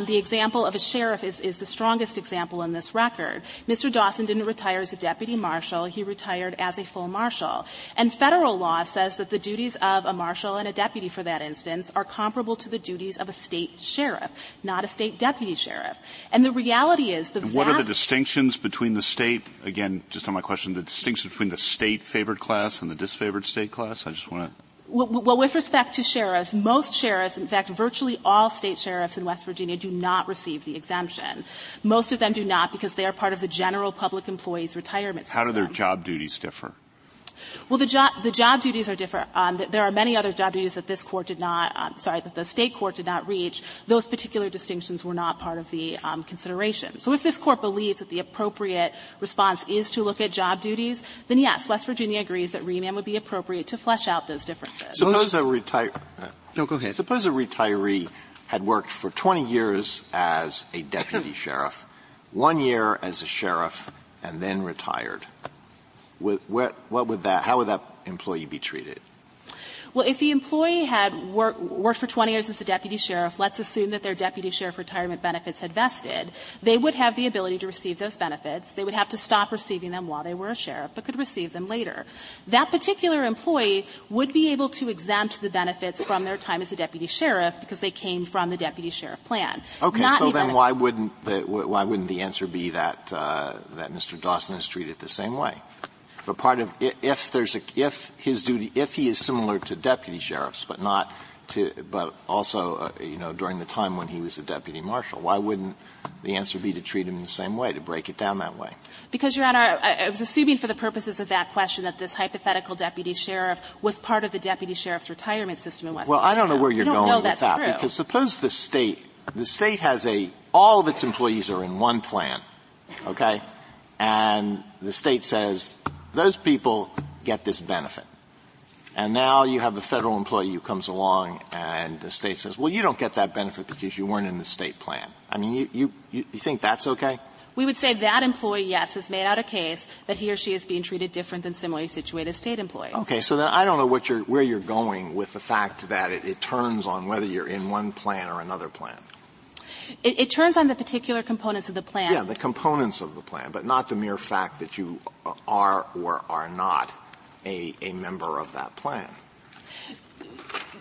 The example of a sheriff is the strongest example in this record. Mr. Dawson didn't retire as a deputy marshal. He retired as a full marshal. And federal law says that the duties of a marshal and a deputy, for that instance, are comparable to the duties of a state sheriff, not a state deputy sheriff. And the reality is what are the distinctions between the state, again, just on my question, the distinction between the state-favored class and the disfavored state class? Well, with respect to sheriffs, most sheriffs, in fact, virtually all state sheriffs in West Virginia do not receive the exemption. Most of them do not because they are part of the general public employees retirement system. How do their job duties differ? Well, the job duties are different. There are many other job duties that that the state court did not reach. Those particular distinctions were not part of the consideration. So if this court believes that the appropriate response is to look at job duties, then yes, West Virginia agrees that remand would be appropriate to flesh out those differences. Suppose a retiree had worked for 20 years as a deputy sheriff, 1 year as a sheriff, and then retired. How would that employee be treated? Well, if the employee had worked for 20 years as a deputy sheriff, let's assume that their deputy sheriff retirement benefits had vested, they would have the ability to receive those benefits. They would have to stop receiving them while they were a sheriff, but could receive them later. That particular employee would be able to exempt the benefits from their time as a deputy sheriff because they came from the deputy sheriff plan. Okay, so then why wouldn't the answer be that Mr. Dawson is treated the same way? But part of if he is similar to deputy sheriffs, but also during the time when he was a deputy marshal, why wouldn't the answer be to treat him the same way, to break it down that way? Because, Your Honor, I was assuming for the purposes of that question that this hypothetical deputy sheriff was part of the deputy sheriff's retirement system in West Virginia. Well, I don't know where you're going with that true. Because suppose the state has all of its employees are in one plan, okay, and the state says those people get this benefit. And now you have a federal employee who comes along and the state says, well, you don't get that benefit because you weren't in the state plan. I mean, you think that's okay? We would say that employee, yes, has made out a case that he or she is being treated different than similarly situated state employees. Okay, so then I don't know where you're going with the fact that it turns on whether you're in one plan or another plan. It turns on the particular components of the plan. Yeah, the components of the plan, but not the mere fact that you are or are not a member of that plan.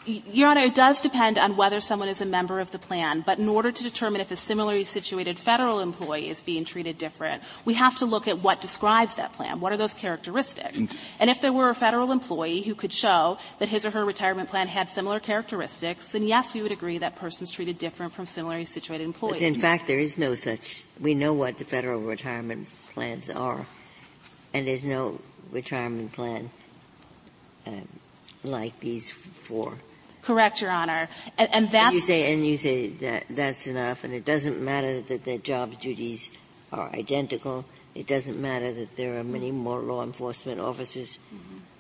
Your Honor, it does depend on whether someone is a member of the plan, but in order to determine if a similarly situated federal employee is being treated different, we have to look at what describes that plan. What are those characteristics? And if there were a federal employee who could show that his or her retirement plan had similar characteristics, then yes, we would agree that person's treated different from similarly situated employees. But in fact, there is no such. We know what the federal retirement plans are, and there's no retirement plan like these four. Correct, Your Honor. And that's... And you say that that's enough, and it doesn't matter that their job duties are identical. It doesn't matter that there are many more law enforcement officers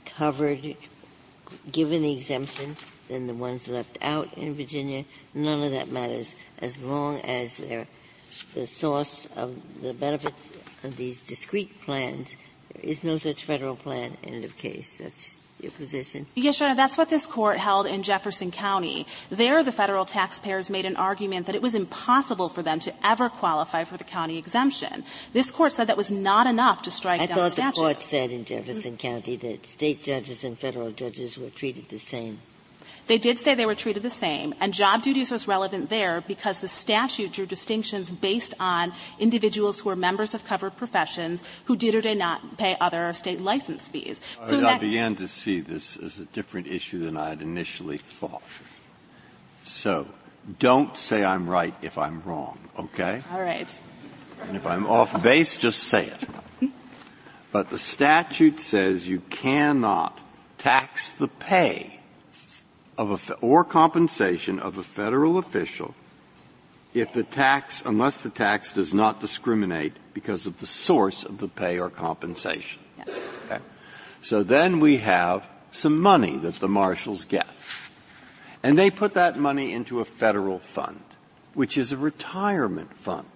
covered, given the exemption, than the ones left out in Virginia. None of that matters as long as the source of the benefits of these discrete plans. There is no such federal plan, end of case. That's... position. Yes, Your Honor, that's what this court held in Jefferson County. There, the federal taxpayers made an argument that it was impossible for them to ever qualify for the county exemption. This court said that was not enough to strike down the statute. I thought the court said in Jefferson County that state judges and federal judges were treated the same. They did say they were treated the same, and job duties was relevant there because the statute drew distinctions based on individuals who were members of covered professions who did or did not pay other state license fees. So I began to see this as a different issue than I had initially thought. So don't say I'm right if I'm wrong, okay? All right. And if I'm off base, just say it. But the statute says you cannot tax the pay of or compensation of a federal official unless the tax does not discriminate because of the source of the pay or compensation. Yes. Okay. So then we have some money that the marshals get. And they put that money into a federal fund, which is a retirement fund.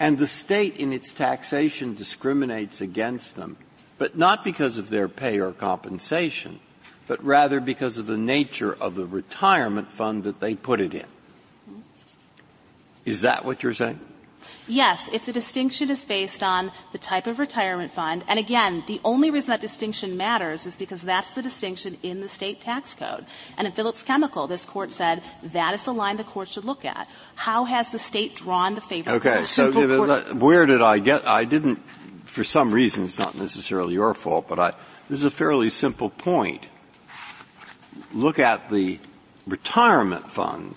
And the state in its taxation discriminates against them, but not because of their pay or compensation, but rather because of the nature of the retirement fund that they put it in. Is that what you're saying? Yes, if the distinction is based on the type of retirement fund, and again, the only reason that distinction matters is because that's the distinction in the state tax code. And in Phillips Chemical, this court said that is the line the court should look at. How has the state drawn the favorable? Okay, so where did I get? I didn't. For some reason, it's not necessarily your fault, but this is a fairly simple point. Look at the retirement fund,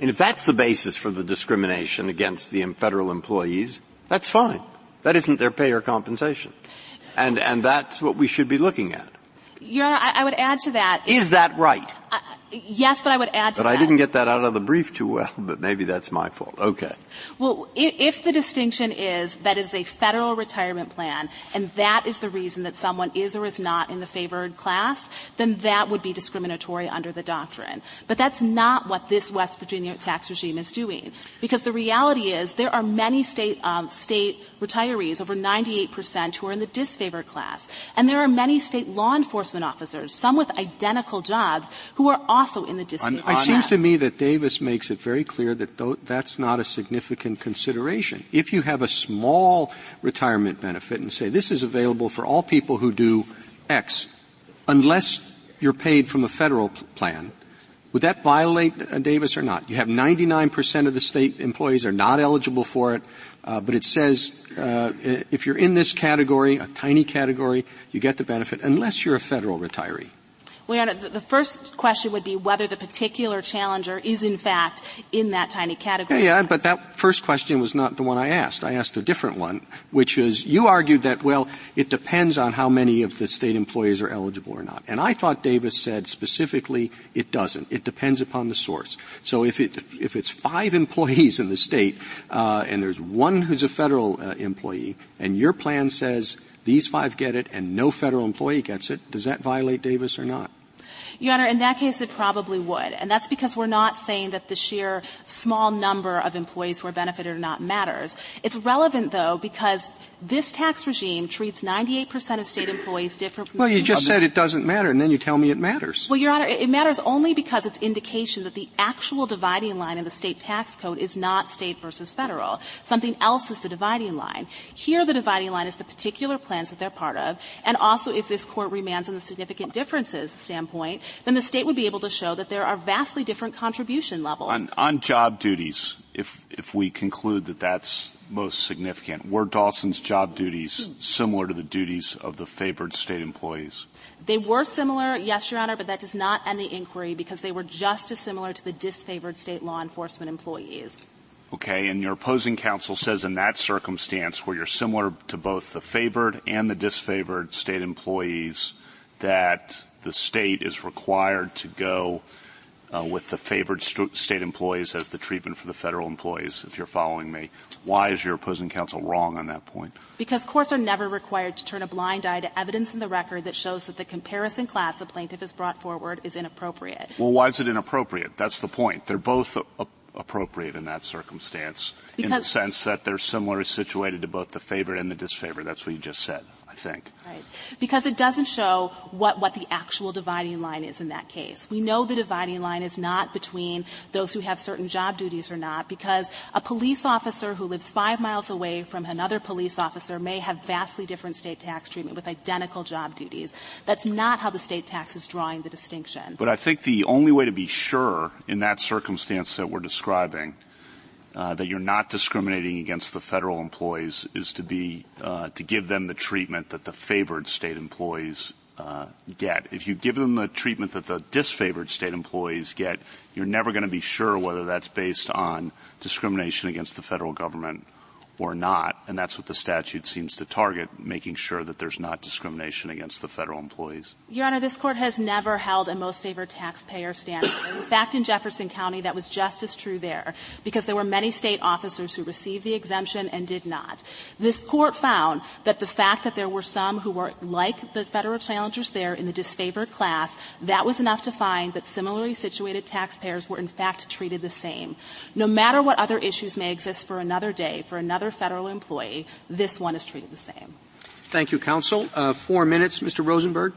and if that's the basis for the discrimination against the federal employees, that's fine. That isn't their pay or compensation. And that's what we should be looking at. Your Honor, I would add to that. Is that right? Yes, but I would add to that. But I didn't get that out of the brief too well, but maybe that's my fault. Okay. Well, if the distinction is that it is a federal retirement plan, and that is the reason that someone is or is not in the favored class, then that would be discriminatory under the doctrine. But that's not what this West Virginia tax regime is doing, because the reality is there are many state retirees, over 98%, who are in the disfavored class. And there are many state law enforcement officers, some with identical jobs, who are also in the disfavored class. It seems to me that Davis makes it very clear that that's not a significant consideration. If you have a small retirement benefit and say this is available for all people who do X, unless you're paid from a federal plan, would that violate Davis or not? You have 99% of the state employees are not eligible for it, but it says if you're in this category, a tiny category, you get the benefit unless you're a federal retiree. Well, Your Honor, the first question would be whether the particular challenger is, in fact, in that tiny category. Yeah, but that first question was not the one I asked. I asked a different one, which is you argued that, well, it depends on how many of the state employees are eligible or not. And I thought Davis said specifically it doesn't. It depends upon the source. So if it's 5 employees in the state and there's one who's a federal employee and your plan says these 5 get it and no federal employee gets it, does that violate Davis or not? Your Honor, in that case, it probably would. And that's because we're not saying that the sheer small number of employees who are benefited or not matters. It's relevant, though, because this tax regime treats 98% of state employees different from... Well, you just said it doesn't matter, and then you tell me it matters. Well, Your Honor, it matters only because it's indication that the actual dividing line in the state tax code is not state versus federal. Something else is the dividing line. Here, the dividing line is the particular plans that they're part of, and also if this Court remands on the significant differences standpoint, then the state would be able to show that there are vastly different contribution levels. On job duties, if we conclude that that's most significant, were Dawson's job duties similar to the duties of the favored state employees? They were similar, yes, Your Honor, but that does not end the inquiry because they were just as similar to the disfavored state law enforcement employees. Okay, and your opposing counsel says in that circumstance where you're similar to both the favored and the disfavored state employees that the state is required to go with the favored state employees as the treatment for the federal employees, if you're following me. Why is your opposing counsel wrong on that point? Because courts are never required to turn a blind eye to evidence in the record that shows that the comparison class the plaintiff has brought forward is inappropriate. Well, why is it inappropriate? That's the point. They're both appropriate in that circumstance because in the sense that they're similarly situated to both the favored and the disfavored. That's what you just said. Think. Right. Because it doesn't show what the actual dividing line is in that case. We know the dividing line is not between those who have certain job duties or not, because a police officer who lives 5 miles away from another police officer may have vastly different state tax treatment with identical job duties. That's not how the state tax is drawing the distinction. But I think the only way to be sure in that circumstance that we're describing that you're not discriminating against the federal employees is to give them the treatment that the favored state employees get. If you give them the treatment that the disfavored state employees get, you're never going to be sure whether that's based on discrimination against the federal government or not, and that's what the statute seems to target, making sure that there's not discrimination against the federal employees. Your Honor, this Court has never held a most favored taxpayer standard. In fact, in Jefferson County, that was just as true there, because there were many state officers who received the exemption and did not. This Court found that the fact that there were some who were like the federal challengers there in the disfavored class, that was enough to find that similarly situated taxpayers were in fact treated the same. No matter what other issues may exist for another day, for another federal employee, this one is treated the same. Thank you, counsel. 4 minutes, Mr. Rosenberg.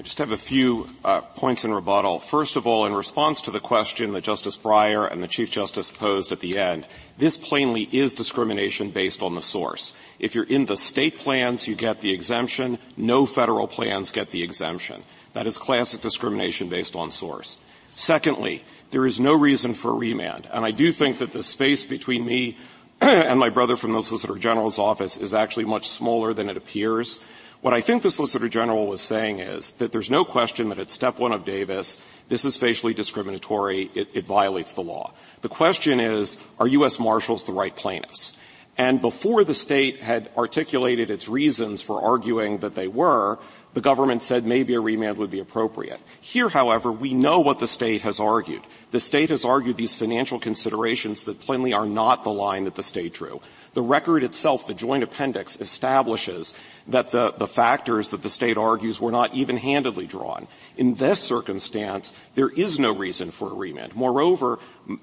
I just have a few points in rebuttal. First of all, in response to the question that Justice Breyer and the Chief Justice posed at the end, this plainly is discrimination based on the source. If you're in the state plans, you get the exemption. No federal plans get the exemption. That is classic discrimination based on source. Secondly, there is no reason for remand, and I do think that the space between me and my brother from the Solicitor General's office is actually much smaller than it appears. What I think the Solicitor General was saying is that there's no question that at step one of Davis, this is facially discriminatory, it violates the law. The question is, are U.S. Marshals the right plaintiffs? And before the state had articulated its reasons for arguing that they were, the government said maybe a remand would be appropriate. Here, however, we know what the state has argued. The state has argued these financial considerations that plainly are not the line that the state drew. The record itself, the joint appendix, establishes that the factors that the state argues were not even-handedly drawn. In this circumstance, there is no reason for a remand. Moreover,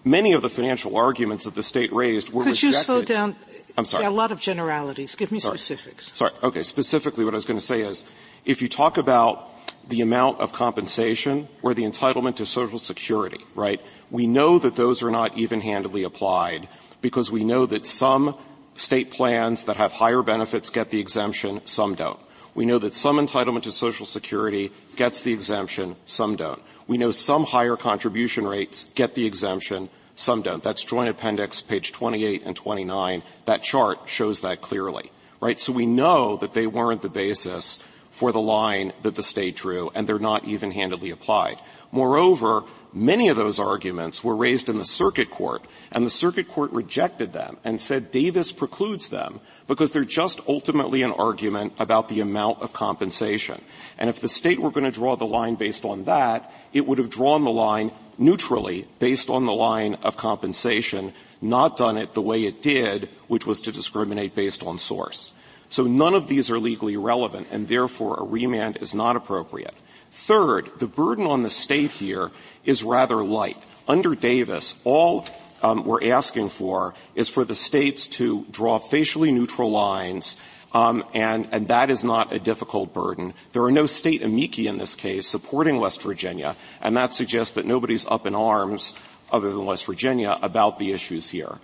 many of the financial arguments that the state raised were rejected. Could you slow down? I'm sorry. There are a lot of generalities. Give me specifics. Sorry. Okay. Specifically, what I was going to say is, if you talk about the amount of compensation or the entitlement to Social Security, right, we know that those are not even-handedly applied because we know that some state plans that have higher benefits get the exemption, some don't. We know that some entitlement to Social Security gets the exemption, some don't. We know some higher contribution rates get the exemption, some don't. That's Joint Appendix, page 28 and 29. That chart shows that clearly, right? So we know that they weren't the basis for the line that the state drew, and they're not even-handedly applied. Moreover, many of those arguments were raised in the circuit court, and the circuit court rejected them and said Davis precludes them because they're just ultimately an argument about the amount of compensation. And if the state were going to draw the line based on that, it would have drawn the line neutrally based on the line of compensation, not done it the way it did, which was to discriminate based on source. So none of these are legally relevant, and therefore a remand is not appropriate. Third, the burden on the state here is rather light. Under Davis, all we're asking for is for the states to draw facially neutral lines, and that is not a difficult burden. There are no state amici in this case supporting West Virginia, and that suggests that nobody's up in arms other than West Virginia about the issues here.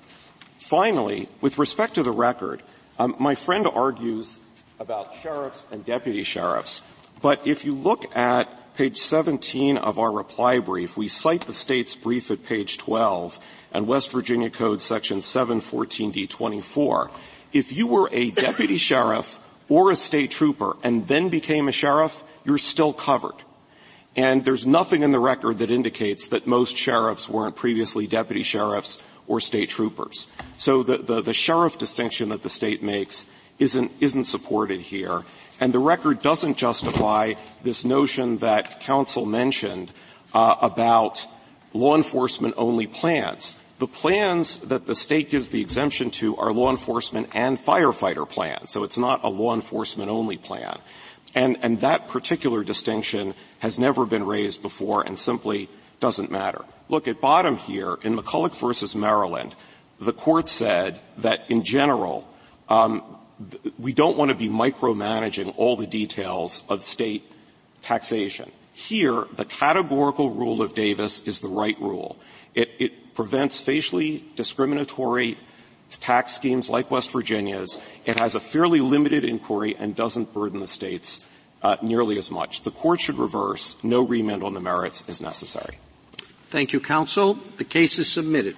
Finally, with respect to the record, my friend argues about sheriffs and deputy sheriffs, but if you look at page 17 of our reply brief, we cite the state's brief at page 12 and West Virginia Code section 714D24. If you were a deputy sheriff or a state trooper and then became a sheriff, you're still covered. And there's nothing in the record that indicates that most sheriffs weren't previously deputy sheriffs or state troopers. So the sheriff distinction that the state makes isn't supported here. And the record doesn't justify this notion that counsel mentioned about law enforcement-only plans. The plans that the state gives the exemption to are law enforcement and firefighter plans, so it's not a law enforcement-only plan. And that particular distinction has never been raised before and simply doesn't matter. Look, at bottom here, in McCulloch versus Maryland, the court said that in general we don't want to be micromanaging all the details of state taxation. Here, the categorical rule of Davis is the right rule. It prevents facially discriminatory tax schemes like West Virginia's. It has a fairly limited inquiry and doesn't burden the states nearly as much. The court should reverse. No remand on the merits is necessary. Thank you, counsel. The case is submitted.